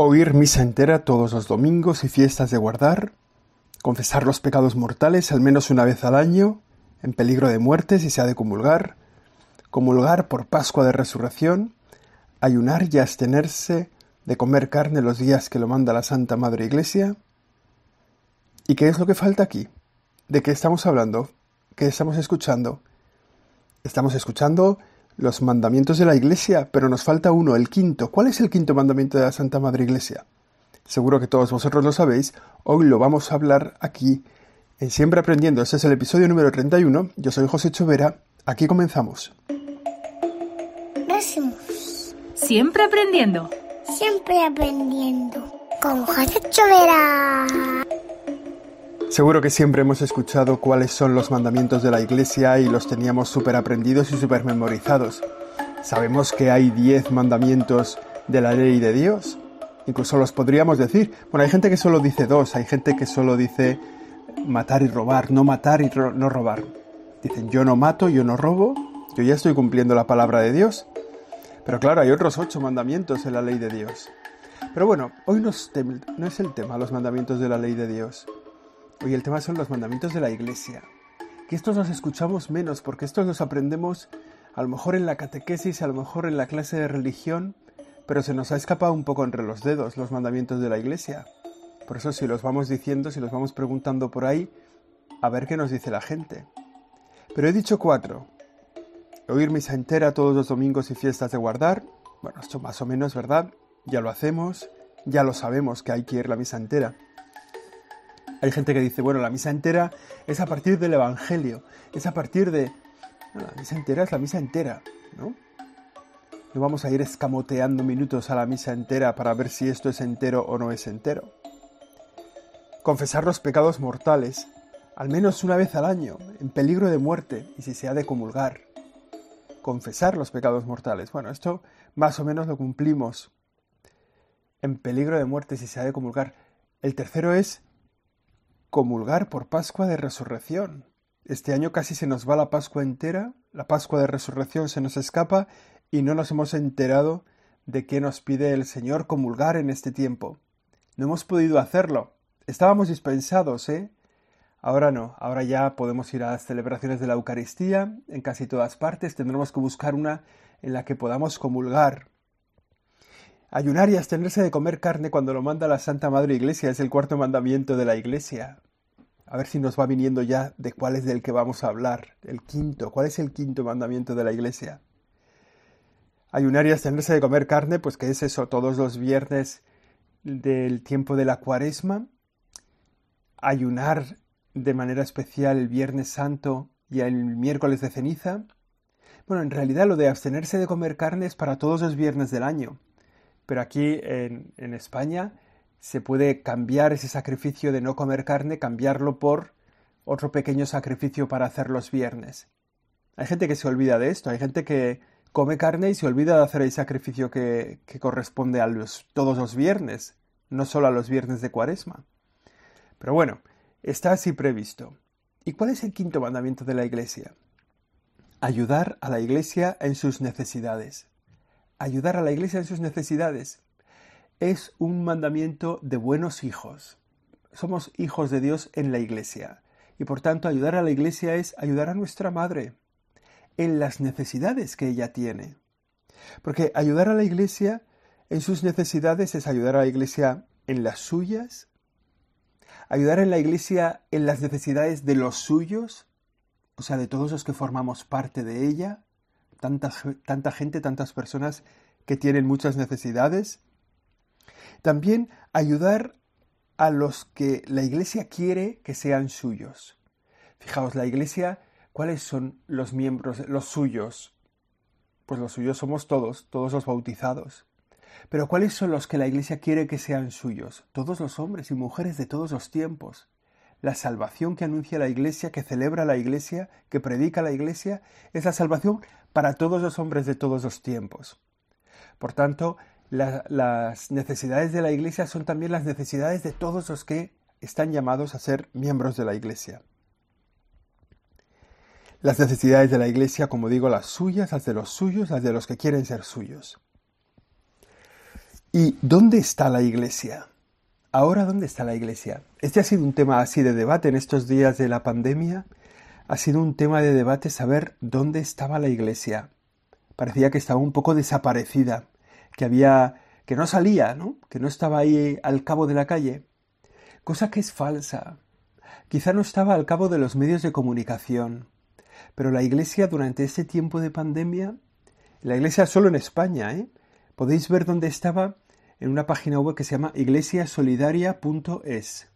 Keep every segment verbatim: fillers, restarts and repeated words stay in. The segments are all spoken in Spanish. oír misa entera todos los domingos y fiestas de guardar, confesar los pecados mortales al menos una vez al año, en peligro de muerte si se ha de comulgar, comulgar por Pascua de Resurrección, ayunar y abstenerse de comer carne los días que lo manda la Santa Madre Iglesia. ¿Y qué es lo que falta aquí? ¿De qué estamos hablando? ¿Qué estamos escuchando? Estamos escuchando los mandamientos de la Iglesia, pero nos falta uno, el quinto. ¿Cuál es el quinto mandamiento de la Santa Madre Iglesia? Seguro que todos vosotros lo sabéis. Hoy lo vamos a hablar aquí en Siempre Aprendiendo. Este es el episodio número treinta y uno. Yo soy José Chovera. Aquí comenzamos. Decimos. Siempre aprendiendo. Siempre aprendiendo. Con José Chovera. Seguro que siempre hemos escuchado cuáles son los mandamientos de la Iglesia y los teníamos súper aprendidos y súper memorizados. Sabemos que hay diez mandamientos de la ley de Dios. Incluso los podríamos decir. Bueno, hay gente que solo dice dos. Hay gente que solo dice matar y robar, no matar y ro- no robar. Dicen yo no mato, yo no robo, yo ya estoy cumpliendo la palabra de Dios. Pero claro, hay otros ocho mandamientos en la ley de Dios. Pero bueno, hoy no es, tem- no es el tema los mandamientos de la ley de Dios. Hoy el tema son los mandamientos de la Iglesia, que estos los escuchamos menos porque estos los aprendemos a lo mejor en la catequesis, a lo mejor en la clase de religión, pero se nos ha escapado un poco entre los dedos los mandamientos de la Iglesia. Por eso si los vamos diciendo, si los vamos preguntando por ahí, a ver qué nos dice la gente. Pero he dicho cuatro. Oír misa entera todos los domingos y fiestas de guardar. Bueno, esto más o menos, ¿verdad? Ya lo hacemos, ya lo sabemos que hay que ir la misa entera. Hay gente que dice, bueno, la misa entera es a partir del Evangelio, es a partir de... Bueno, la misa entera es la misa entera, ¿no? No vamos a ir escamoteando minutos a la misa entera para ver si esto es entero o no es entero. Confesar los pecados mortales, al menos una vez al año, en peligro de muerte, y si se ha de comulgar. Confesar los pecados mortales. Bueno, esto más o menos lo cumplimos. En peligro de muerte, si se ha de comulgar. El tercero es... comulgar por Pascua de Resurrección. Este año casi se nos va la Pascua entera, la Pascua de Resurrección se nos escapa y no nos hemos enterado de qué nos pide el Señor comulgar en este tiempo. No hemos podido hacerlo. Estábamos dispensados, ¿eh? Ahora no, ahora ya podemos ir a las celebraciones de la Eucaristía, en casi todas partes tendremos que buscar una en la que podamos comulgar. Ayunar y abstenerse de comer carne cuando lo manda la Santa Madre Iglesia es el cuarto mandamiento de la Iglesia. A ver si nos va viniendo ya de cuál es del que vamos a hablar. El quinto. ¿Cuál es el quinto mandamiento de la Iglesia? Ayunar y abstenerse de comer carne, pues que es eso, todos los viernes del tiempo de la Cuaresma. Ayunar de manera especial el Viernes Santo y el miércoles de ceniza. Bueno, en realidad lo de abstenerse de comer carne es para todos los viernes del año. Pero aquí en, en España se puede cambiar ese sacrificio de no comer carne, cambiarlo por otro pequeño sacrificio para hacer los viernes. Hay gente que se olvida de esto, hay gente que come carne y se olvida de hacer el sacrificio que, que corresponde a los, todos los viernes, no solo a los viernes de Cuaresma. Pero bueno, está así previsto. ¿Y cuál es el quinto mandamiento de la Iglesia? Ayudar a la Iglesia en sus necesidades. Ayudar a la Iglesia en sus necesidades. Es un mandamiento de buenos hijos. Somos hijos de Dios en la Iglesia. Y por tanto, ayudar a la Iglesia es ayudar a nuestra madre en las necesidades que ella tiene. Porque ayudar a la Iglesia en sus necesidades es ayudar a la Iglesia en las suyas. Ayudar a la Iglesia en las necesidades de los suyos. O sea, de todos los que formamos parte de ella. Tanta, tanta gente, tantas personas que tienen muchas necesidades. También ayudar a los que la Iglesia quiere que sean suyos. Fijaos, la Iglesia, ¿cuáles son los miembros, los suyos? Pues los suyos somos todos, todos los bautizados. Pero ¿cuáles son los que la Iglesia quiere que sean suyos? Todos los hombres y mujeres de todos los tiempos. La salvación que anuncia la Iglesia, que celebra la Iglesia, que predica la Iglesia, es la salvación para todos los hombres de todos los tiempos. Por tanto, la, las necesidades de la Iglesia son también las necesidades de todos los que están llamados a ser miembros de la Iglesia. Las necesidades de la Iglesia, como digo, las suyas, las de los suyos, las de los que quieren ser suyos. ¿Y dónde está la iglesia? Ahora, ¿dónde está la iglesia? Este ha sido un tema así de debate en estos días de la pandemia. Ha sido un tema de debate saber dónde estaba la iglesia. Parecía que estaba un poco desaparecida, que había, que no salía, ¿no? Que no estaba ahí al cabo de la calle. Cosa que es falsa. Quizá no estaba al cabo de los medios de comunicación. Pero la iglesia durante este tiempo de pandemia, la iglesia solo en España, ¿eh? Podéis ver dónde estaba en una página web que se llama iglesiasolidaria punto es.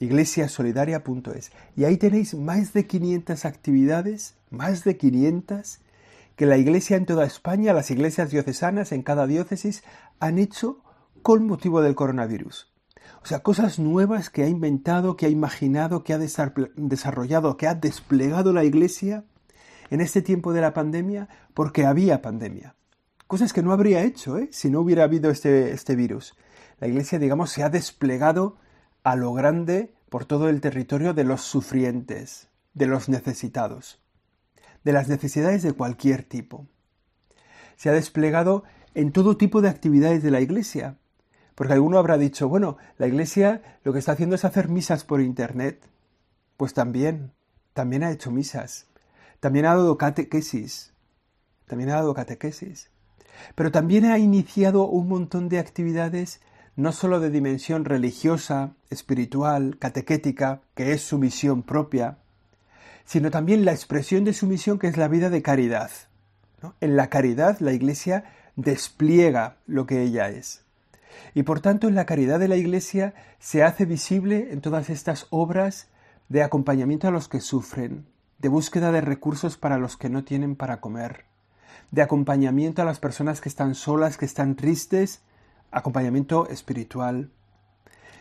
iglesiasolidaria punto es. Y ahí tenéis más de quinientas actividades, más de quinientas, que la iglesia en toda España, las iglesias diocesanas en cada diócesis, han hecho con motivo del coronavirus. O sea, cosas nuevas que ha inventado, que ha imaginado, que ha desarrollado, que ha desplegado la iglesia en este tiempo de la pandemia, porque había pandemia. Cosas que no habría hecho, ¿eh? Si no hubiera habido este, este virus. La iglesia, digamos, se ha desplegado a lo grande por todo el territorio de los sufrientes, de los necesitados, de las necesidades de cualquier tipo. Se ha desplegado en todo tipo de actividades de la iglesia. Porque alguno habrá dicho, bueno, la iglesia lo que está haciendo es hacer misas por internet. Pues también, también ha hecho misas. También ha dado catequesis. También ha dado catequesis. Pero también ha iniciado un montón de actividades, no solo de dimensión religiosa, espiritual, catequética, que es su misión propia, sino también la expresión de su misión, que es la vida de caridad, ¿no? En la caridad la iglesia despliega lo que ella es. Y por tanto, en la caridad de la iglesia se hace visible en todas estas obras de acompañamiento a los que sufren, de búsqueda de recursos para los que no tienen para comer, de acompañamiento a las personas que están solas, que están tristes, acompañamiento espiritual,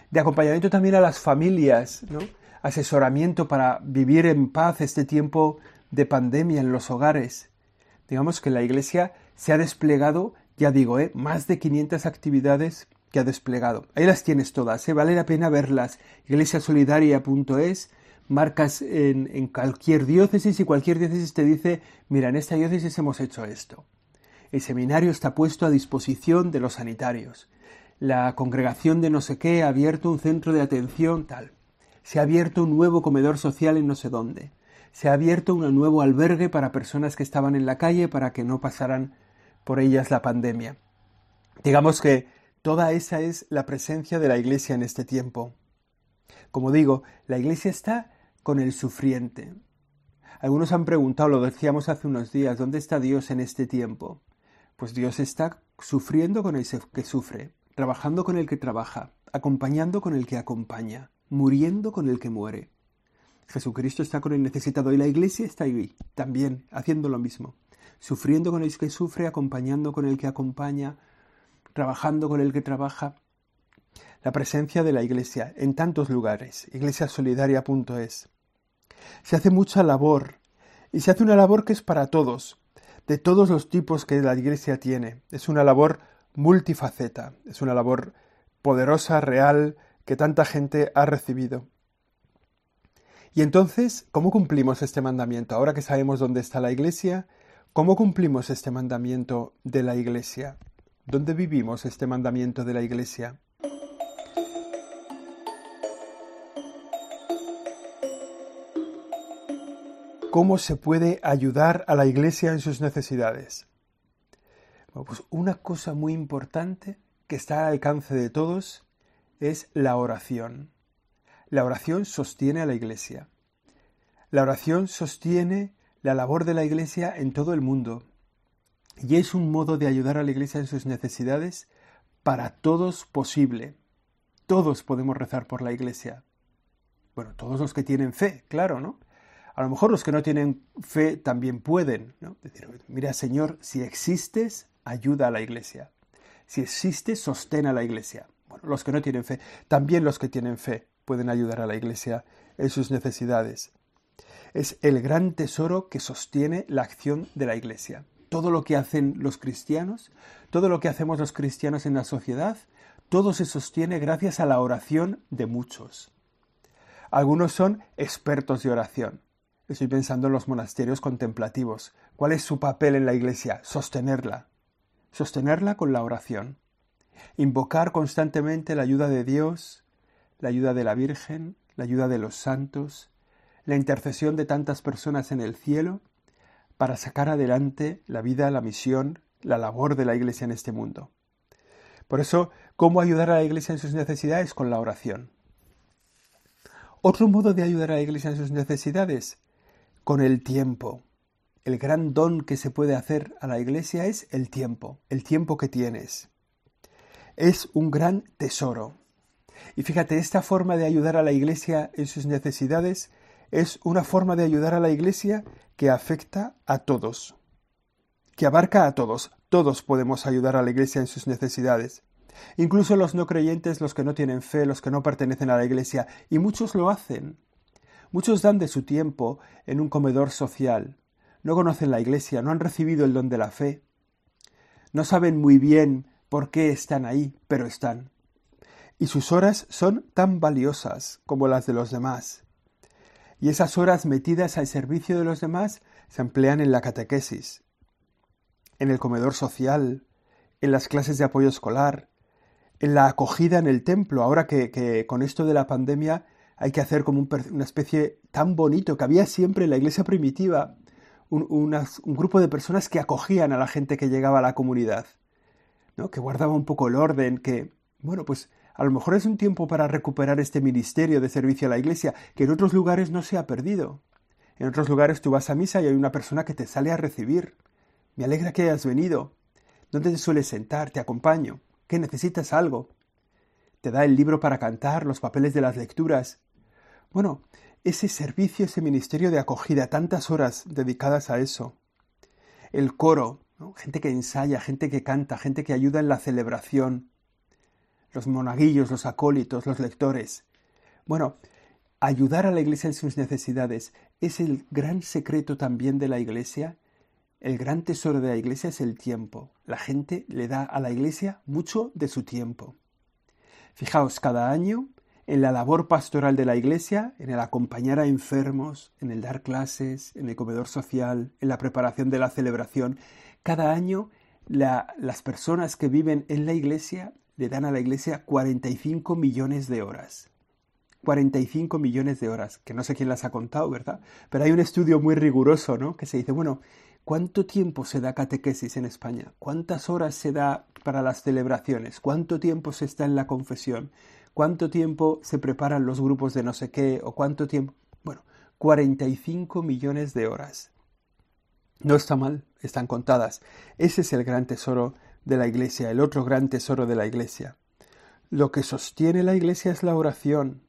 de acompañamiento también a las familias, ¿no? Asesoramiento para vivir en paz este tiempo de pandemia en los hogares. Digamos que la iglesia se ha desplegado, ya digo, ¿eh? Más de quinientas actividades que ha desplegado. Ahí las tienes todas, ¿eh? Vale la pena verlas. iglesiasolidaria punto es, marcas en, en cualquier diócesis y cualquier diócesis te dice, mira, en esta diócesis hemos hecho esto. El seminario está puesto a disposición de los sanitarios. La congregación de no sé qué ha abierto un centro de atención, tal. Se ha abierto un nuevo comedor social en no sé dónde. Se ha abierto un nuevo albergue para personas que estaban en la calle para que no pasaran por ellas la pandemia. Digamos que toda esa es la presencia de la iglesia en este tiempo. Como digo, la iglesia está con el sufriente. Algunos han preguntado, lo decíamos hace unos días, ¿dónde está Dios en este tiempo? Pues Dios está sufriendo con el que sufre, trabajando con el que trabaja, acompañando con el que acompaña, muriendo con el que muere. Jesucristo está con el necesitado y la iglesia está ahí también, haciendo lo mismo, sufriendo con el que sufre, acompañando con el que acompaña, trabajando con el que trabaja. La presencia de la iglesia en tantos lugares, iglesiasolidaria punto es. Se hace mucha labor, y se hace una labor que es para todos, de todos los tipos que la iglesia tiene. Es una labor multifaceta, es una labor poderosa, real, que tanta gente ha recibido. Y entonces, ¿cómo cumplimos este mandamiento? Ahora que sabemos dónde está la iglesia, ¿cómo cumplimos este mandamiento de la iglesia? ¿Dónde vivimos este mandamiento de la iglesia? ¿Cómo se puede ayudar a la iglesia en sus necesidades? Bueno, pues una cosa muy importante que está al alcance de todos es la oración. La oración sostiene a la iglesia. La oración sostiene la labor de la iglesia en todo el mundo. Y es un modo de ayudar a la iglesia en sus necesidades para todos posible. Todos podemos rezar por la iglesia. Bueno, todos los que tienen fe, claro, ¿no? A lo mejor los que no tienen fe también pueden, ¿no? Decir, mira, Señor, si existes, ayuda a la iglesia. Si existes, sostén a la iglesia. Bueno, los que no tienen fe, también los que tienen fe pueden ayudar a la iglesia en sus necesidades. Es el gran tesoro que sostiene la acción de la iglesia. Todo lo que hacen los cristianos, todo lo que hacemos los cristianos en la sociedad, todo se sostiene gracias a la oración de muchos. Algunos son expertos de oración. Estoy pensando en los monasterios contemplativos. ¿Cuál es su papel en la iglesia? Sostenerla. Sostenerla con la oración. invocar constantemente la ayuda de Dios, la ayuda de la Virgen, la ayuda de los santos, la intercesión de tantas personas en el cielo, para sacar adelante la vida, la misión, la labor de la Iglesia en este mundo. Por eso, ¿cómo ayudar a la Iglesia en sus necesidades? Con la oración. Otro modo de ayudar a la Iglesia en sus necesidades, con el tiempo. El gran don que se puede hacer a la Iglesia es el tiempo, el tiempo que tienes. Es un gran tesoro. Y fíjate, esta forma de ayudar a la Iglesia en sus necesidades es una forma de ayudar a la Iglesia que afecta a todos, que abarca a todos. Todos podemos ayudar a la Iglesia en sus necesidades. Incluso los no creyentes, los que no tienen fe, los que no pertenecen a la Iglesia. Y muchos lo hacen. Muchos dan de su tiempo en un comedor social. No conocen la Iglesia, no han recibido el don de la fe. No saben muy bien por qué están ahí, pero están. Y sus horas son tan valiosas como las de los demás. Y esas horas metidas al servicio de los demás se emplean en la catequesis, en el comedor social, en las clases de apoyo escolar, en la acogida en el templo. Ahora que, que con esto de la pandemia hay que hacer como un, una especie tan bonito que había siempre en la iglesia primitiva, un, unas, un grupo de personas que acogían a la gente que llegaba a la comunidad, ¿no? Que guardaba un poco el orden, que, bueno, pues a lo mejor es un tiempo para recuperar este ministerio de servicio a la Iglesia, que en otros lugares no se ha perdido. En otros lugares tú vas a misa y hay una persona que te sale a recibir. Me alegra que hayas venido. ¿Dónde te sueles sentar? Te acompaño. ¿Qué necesitas? Algo. Te da el libro para cantar, los papeles de las lecturas. Bueno, ese servicio, ese ministerio de acogida, tantas horas dedicadas a eso. El coro, ¿no? Gente que ensaya, gente que canta, gente que ayuda en la celebración. Los monaguillos, los acólitos, los lectores. Bueno, ayudar a la Iglesia en sus necesidades es el gran secreto también de la Iglesia. El gran tesoro de la Iglesia es el tiempo. La gente le da a la Iglesia mucho de su tiempo. Fijaos, cada año, en la labor pastoral de la Iglesia, en el acompañar a enfermos, en el dar clases, en el comedor social, en la preparación de la celebración, cada año la, las personas que viven en la Iglesia le dan a la Iglesia cuarenta y cinco millones de horas. cuarenta y cinco millones de horas, que no sé quién las ha contado, ¿verdad? Pero hay un estudio muy riguroso, ¿no? Que se dice, bueno, ¿cuánto tiempo se da catequesis en España? ¿Cuántas horas se da para las celebraciones? ¿Cuánto tiempo se está en la confesión? ¿Cuánto tiempo se preparan los grupos de no sé qué? ¿O cuánto tiempo? Bueno, cuarenta y cinco millones de horas. No está mal, están contadas. Ese es el gran tesoro de la Iglesia, el otro gran tesoro de la Iglesia. Lo que sostiene la Iglesia es la oración,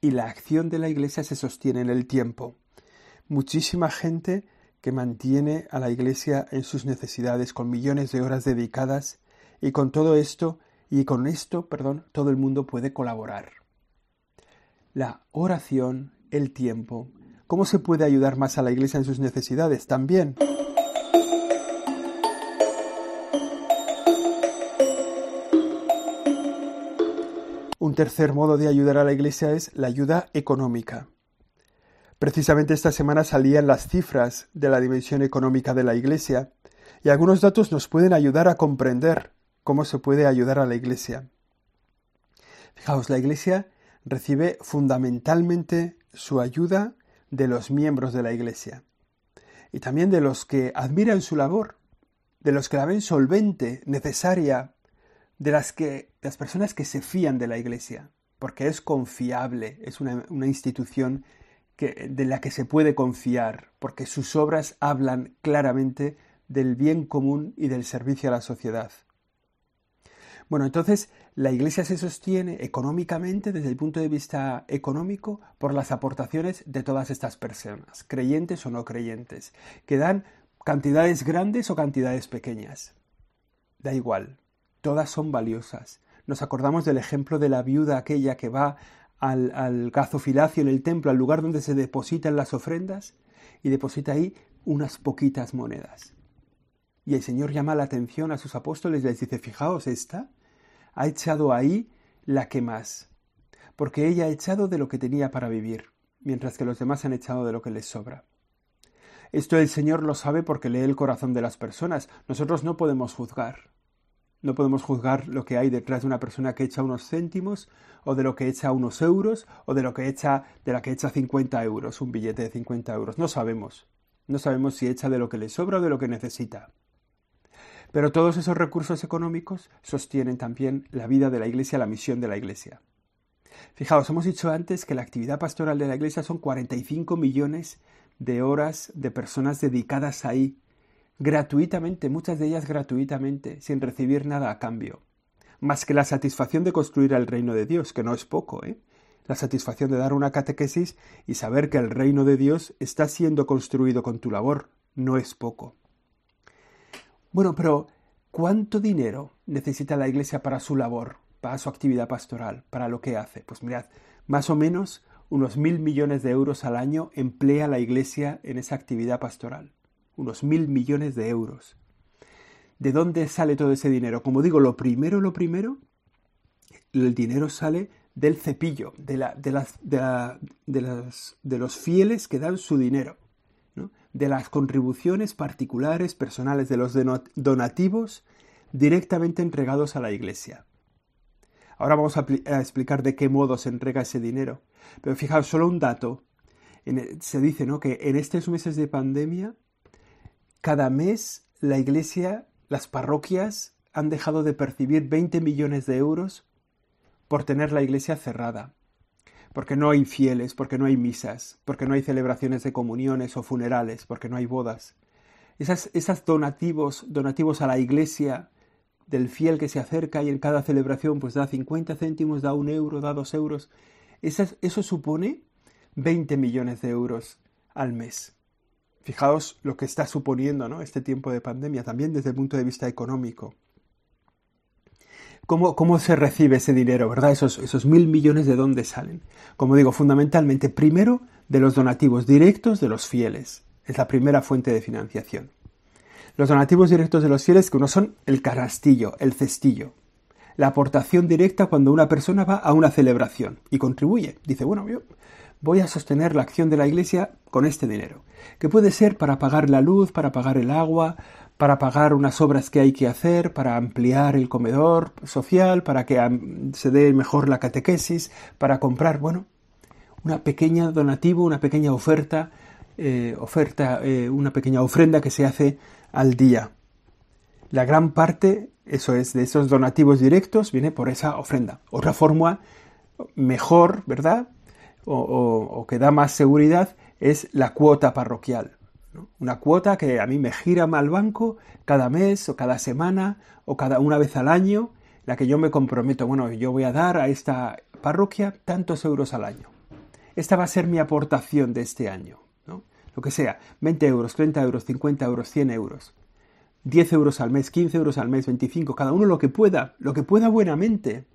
y la acción de la Iglesia se sostiene en el tiempo. Muchísima gente que mantiene a la Iglesia en sus necesidades, con millones de horas dedicadas, y con todo esto, y con esto, perdón, todo el mundo puede colaborar. La oración, el tiempo. ¿Cómo se puede ayudar más a la Iglesia en sus necesidades? También. Un tercer modo de ayudar a la Iglesia es la ayuda económica. Precisamente esta semana salían las cifras de la dimensión económica de la Iglesia y algunos datos nos pueden ayudar a comprender cómo se puede ayudar a la Iglesia. Fijaos, la Iglesia recibe fundamentalmente su ayuda de los miembros de la Iglesia y también de los que admiran su labor, de los que la ven solvente, necesaria, de las que las personas que se fían de la Iglesia, porque es confiable, es una, una institución que, de la que se puede confiar, porque sus obras hablan claramente del bien común y del servicio a la sociedad. Bueno, entonces la Iglesia se sostiene económicamente, desde el punto de vista económico, por las aportaciones de todas estas personas, creyentes o no creyentes, que dan cantidades grandes o cantidades pequeñas. Da igual. Todas son valiosas. Nos acordamos del ejemplo de la viuda aquella que va al, al gazofilacio en el templo, al lugar donde se depositan las ofrendas, y deposita ahí unas poquitas monedas. Y el Señor llama la atención a sus apóstoles y les dice, fijaos, esta ha echado ahí la que más, porque ella ha echado de lo que tenía para vivir, mientras que los demás han echado de lo que les sobra. Esto el Señor lo sabe porque lee el corazón de las personas. Nosotros no podemos juzgar. No podemos juzgar lo que hay detrás de una persona que echa unos céntimos, o de lo que echa unos euros, o de lo que echa, de la que echa cincuenta euros, un billete de cincuenta euros. No sabemos. No sabemos si echa de lo que le sobra o de lo que necesita. Pero todos esos recursos económicos sostienen también la vida de la Iglesia, la misión de la Iglesia. Fijaos, hemos dicho antes que la actividad pastoral de la Iglesia son cuarenta y cinco millones de horas de personas dedicadas ahí, gratuitamente, muchas de ellas gratuitamente, sin recibir nada a cambio, más que la satisfacción de construir el reino de Dios, que no es poco, ¿eh? La satisfacción de dar una catequesis y saber que el reino de Dios está siendo construido con tu labor, no es poco. Bueno, pero ¿cuánto dinero necesita la Iglesia para su labor, para su actividad pastoral, para lo que hace? Pues mirad, más o menos unos mil millones de euros al año emplea la Iglesia en esa actividad pastoral. Unos mil millones de euros. ¿De dónde sale todo ese dinero? Como digo, lo primero, lo primero, el dinero sale del cepillo, de, la, de, las, de, la, de, las, de los fieles que dan su dinero, ¿no? De las contribuciones particulares, personales, de los donativos directamente entregados a la Iglesia. Ahora vamos a, a explicar de qué modo se entrega ese dinero. Pero fijaos, solo un dato. En, se dice, ¿no?, que en estos meses de pandemia, cada mes la Iglesia, las parroquias han dejado de percibir veinte millones de euros por tener la Iglesia cerrada, porque no hay fieles, porque no hay misas, porque no hay celebraciones de comuniones o funerales, porque no hay bodas. Esas, esas donativos, donativos a la Iglesia del fiel que se acerca y en cada celebración pues da cincuenta céntimos, da un euro, da dos euros. Esas, eso supone veinte millones de euros al mes. Fijaos lo que está suponiendo, ¿no?, este tiempo de pandemia, también desde el punto de vista económico. ¿Cómo, cómo se recibe ese dinero, verdad? Esos, esos mil millones, ¿de dónde salen? Como digo, fundamentalmente, primero, de los donativos directos de los fieles. Es la primera fuente de financiación. Los donativos directos de los fieles, que uno son el canastillo, el cestillo. La aportación directa cuando una persona va a una celebración y contribuye. Dice, bueno, yo voy a sostener la acción de la Iglesia con este dinero, que puede ser para pagar la luz, para pagar el agua, para pagar unas obras que hay que hacer, para ampliar el comedor social, para que se dé mejor la catequesis, para comprar, bueno, una pequeña donativo, una pequeña oferta, eh, oferta eh, una pequeña ofrenda que se hace al día. La gran parte, eso es, de esos donativos directos viene por esa ofrenda. Otra forma mejor, ¿verdad?, O, o, o que da más seguridad es la cuota parroquial, ¿no? Una cuota que a mí me gira al banco cada mes o cada semana o cada una vez al año, la que yo me comprometo, bueno, yo voy a dar a esta parroquia tantos euros al año. Esta va a ser mi aportación de este año, ¿no? Lo que sea, veinte euros, treinta euros, cincuenta euros, cien euros, diez euros al mes, quince euros al mes, veinticinco, cada uno lo que pueda, lo que pueda buenamente,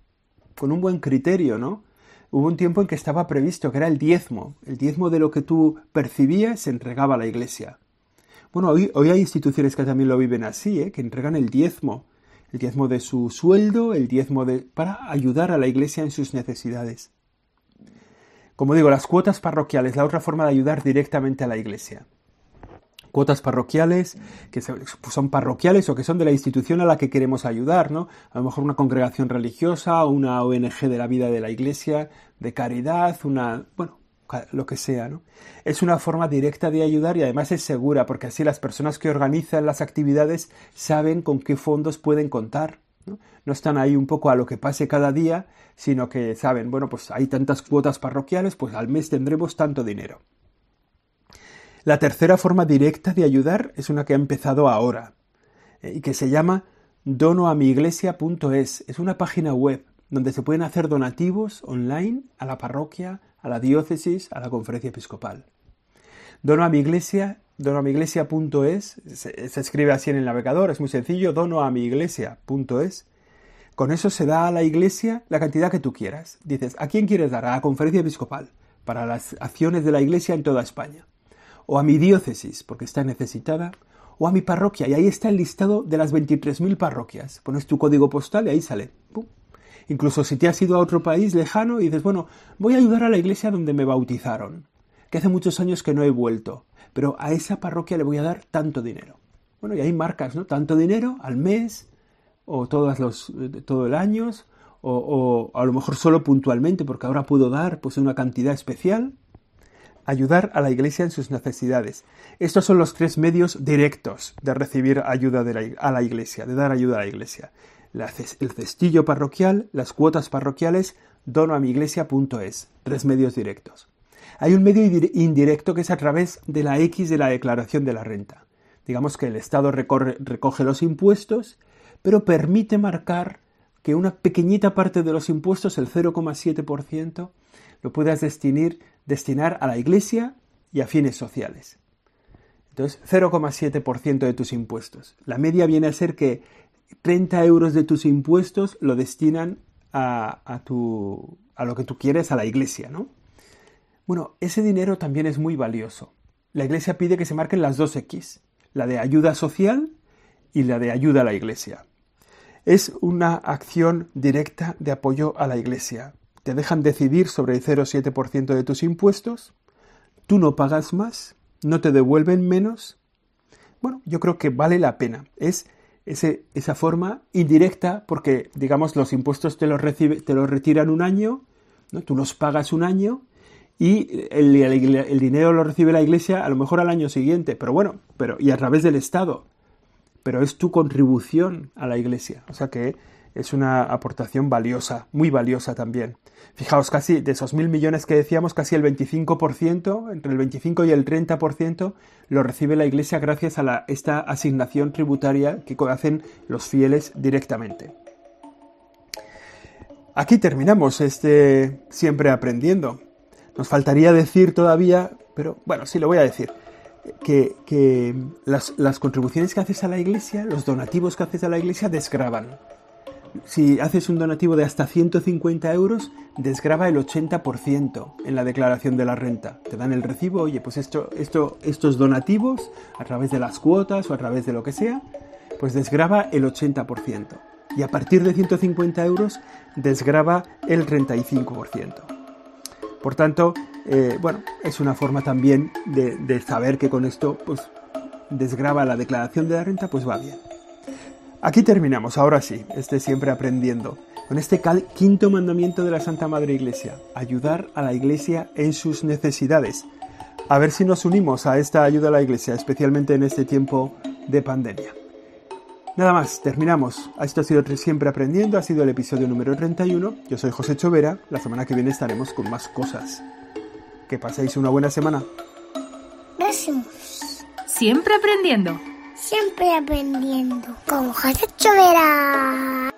con un buen criterio, ¿no? Hubo un tiempo en que estaba previsto, que era el diezmo. El diezmo de lo que tú percibías se entregaba a la Iglesia. Bueno, hoy, hoy hay instituciones que también lo viven así, ¿eh?, que entregan el diezmo. El diezmo de su sueldo, el diezmo de... para ayudar a la Iglesia en sus necesidades. Como digo, las cuotas parroquiales, la otra forma de ayudar directamente a la Iglesia. Cuotas parroquiales, que son parroquiales o que son de la institución a la que queremos ayudar, ¿no? A lo mejor una congregación religiosa, o una O N G de la vida de la Iglesia, de caridad, una... bueno, lo que sea, ¿no? Es una forma directa de ayudar y además es segura, porque así las personas que organizan las actividades saben con qué fondos pueden contar, ¿no? No están ahí un poco a lo que pase cada día, sino que saben, bueno, pues hay tantas cuotas parroquiales, pues al mes tendremos tanto dinero. La tercera forma directa de ayudar es una que ha empezado ahora y que se llama dono a mi iglesia punto es. Es una página web donde se pueden hacer donativos online a la parroquia, a la diócesis, a la conferencia episcopal. Dono a mi iglesia, dono a mi iglesia punto es, se, se escribe así en el navegador, es muy sencillo, dono a mi iglesia punto es. Con eso se da a la Iglesia la cantidad que tú quieras. Dices, ¿a quién quieres dar? A la conferencia episcopal, para las acciones de la Iglesia en toda España, o a mi diócesis, porque está necesitada, o a mi parroquia, y ahí está el listado de las veintitrés mil parroquias. Pones tu código postal y ahí sale. ¡Pum! Incluso si te has ido a otro país lejano y dices, bueno, voy a ayudar a la iglesia donde me bautizaron, que hace muchos años que no he vuelto, pero a esa parroquia le voy a dar tanto dinero. Bueno, y ahí marcas, ¿no?, tanto dinero al mes, o todas los, todo el año, o, o a lo mejor solo puntualmente, porque ahora puedo dar pues, una cantidad especial. Ayudar a la Iglesia en sus necesidades. Estos son los tres medios directos de recibir ayuda de la, a la Iglesia, de dar ayuda a la Iglesia. La, el cestillo parroquial, las cuotas parroquiales, dono a mi iglesia punto es, tres medios directos. Hay un medio indirecto que es a través de la X de la declaración de la renta. Digamos que el Estado recorre, recoge los impuestos, pero permite marcar que una pequeñita parte de los impuestos, el cero coma siete por ciento, lo puedas destinar, destinar a la Iglesia y a fines sociales. Entonces, cero coma siete por ciento de tus impuestos. La media viene a ser que treinta euros de tus impuestos lo destinan a, a, tu, a lo que tú quieres, a la Iglesia, ¿no? Bueno, ese dinero también es muy valioso. La Iglesia pide que se marquen las dos X, la de ayuda social y la de ayuda a la Iglesia. Es una acción directa de apoyo a la Iglesia. Te dejan decidir sobre el cero coma siete por ciento de tus impuestos, tú no pagas más, no te devuelven menos. Bueno, yo creo que vale la pena. Es ese, esa forma indirecta porque, digamos, los impuestos te los, recibe, te los retiran un año, ¿no? Tú los pagas un año y el, el, el dinero lo recibe la Iglesia a lo mejor al año siguiente, pero bueno, pero, y a través del Estado. Pero es tu contribución a la Iglesia, o sea que es una aportación valiosa, muy valiosa también. Fijaos, casi de esos mil millones que decíamos, casi el veinticinco por ciento, entre el veinticinco y el treinta por ciento, lo recibe la Iglesia gracias a la, esta asignación tributaria que hacen los fieles directamente. Aquí terminamos este Siempre Aprendiendo. Nos faltaría decir todavía, pero bueno, sí lo voy a decir. que, que las, las contribuciones que haces a la Iglesia, los donativos que haces a la Iglesia, desgravan. Si haces un donativo de hasta ciento cincuenta euros, desgrava el ochenta por ciento en la declaración de la renta. Te dan el recibo, oye, pues esto, esto, estos donativos, a través de las cuotas o a través de lo que sea, pues desgrava el ochenta por ciento. Y a partir de ciento cincuenta euros, desgrava el treinta y cinco por ciento. Por tanto, eh, bueno, es una forma también de, de saber que con esto, pues, desgrava la declaración de la renta, pues va bien. Aquí terminamos, ahora sí, este Siempre Aprendiendo, con este quinto mandamiento de la Santa Madre Iglesia, ayudar a la Iglesia en sus necesidades. A ver si nos unimos a esta ayuda a la Iglesia, especialmente en este tiempo de pandemia. Nada más, terminamos. Esto ha sido Siempre Aprendiendo, ha sido el episodio número treinta y uno. Yo soy José Chovera, la semana que viene estaremos con más cosas. Que paséis una buena semana. Gracias. Siempre Aprendiendo. Siempre aprendiendo con José Chovera.